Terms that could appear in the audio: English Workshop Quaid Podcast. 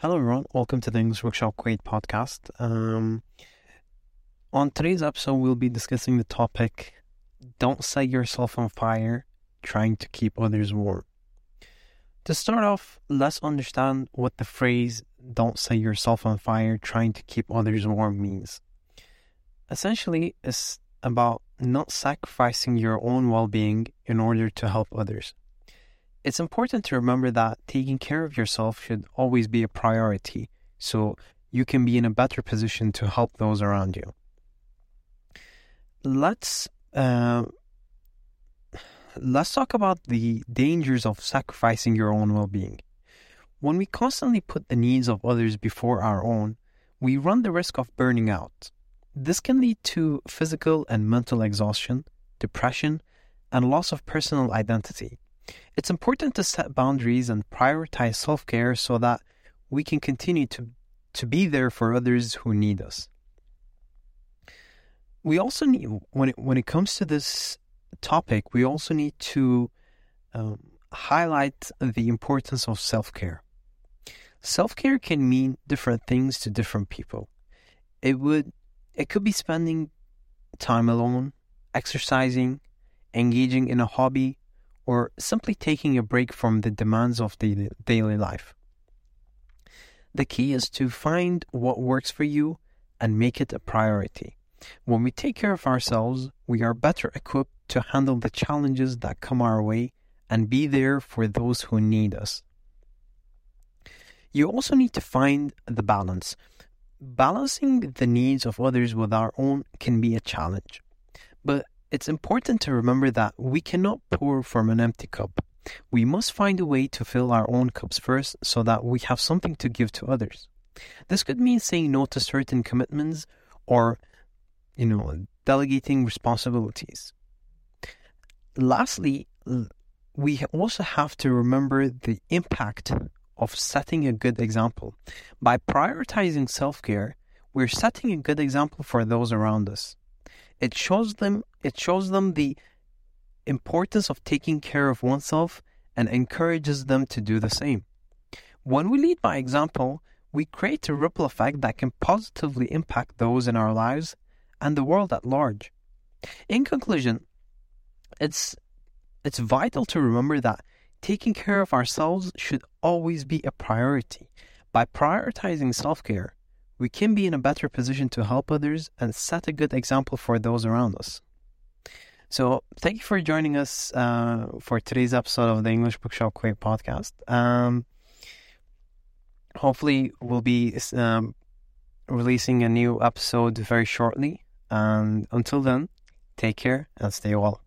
Hello everyone, welcome to the English Workshop Quaid Podcast. On today's episode, we'll be discussing the topic, don't set yourself on fire trying to keep others warm. To start off, let's understand what the phrase, don't set yourself on fire trying to keep others warm means. Essentially, it's about not sacrificing your own well-being in order to help others. It's important to remember that taking care of yourself should always be a priority, so you can be in a better position to help those around you. Let's talk about the dangers of sacrificing your own well-being. When we constantly put the needs of others before our own, we run the risk of burning out. This can lead to physical and mental exhaustion, depression, and loss of personal identity. It's important to set boundaries and prioritize self-care so that we can continue to be there for others who need us. We also need, when it comes to this topic, we also need to highlight the importance of self-care. Self-care can mean different things to different people. It could be spending time alone, exercising, engaging in a hobby, or simply taking a break from the demands of the daily life. The key is to find what works for you and make it a priority. When we take care of ourselves, we are better equipped to handle the challenges that come our way and be there for those who need us. You also need to find the balance. Balancing the needs of others with our own can be a challenge, but it's important to remember that we cannot pour from an empty cup. We must find a way to fill our own cups first so that we have something to give to others. This could mean saying no to certain commitments or, delegating responsibilities. Lastly, we also have to remember the impact of setting a good example. By prioritizing self-care, we're setting a good example for those around us. It shows them the importance of taking care of oneself and encourages them to do the same. When we lead by example, we create a ripple effect that can positively impact those in our lives and the world at large. In conclusion, it's vital to remember that taking care of ourselves should always be a priority. By prioritizing self-care, we can be in a better position to help others and set a good example for those around us. So thank you for joining us for today's episode of the English Workshop Quaid Podcast. Hopefully we'll be releasing a new episode very shortly. And until then, take care and stay well.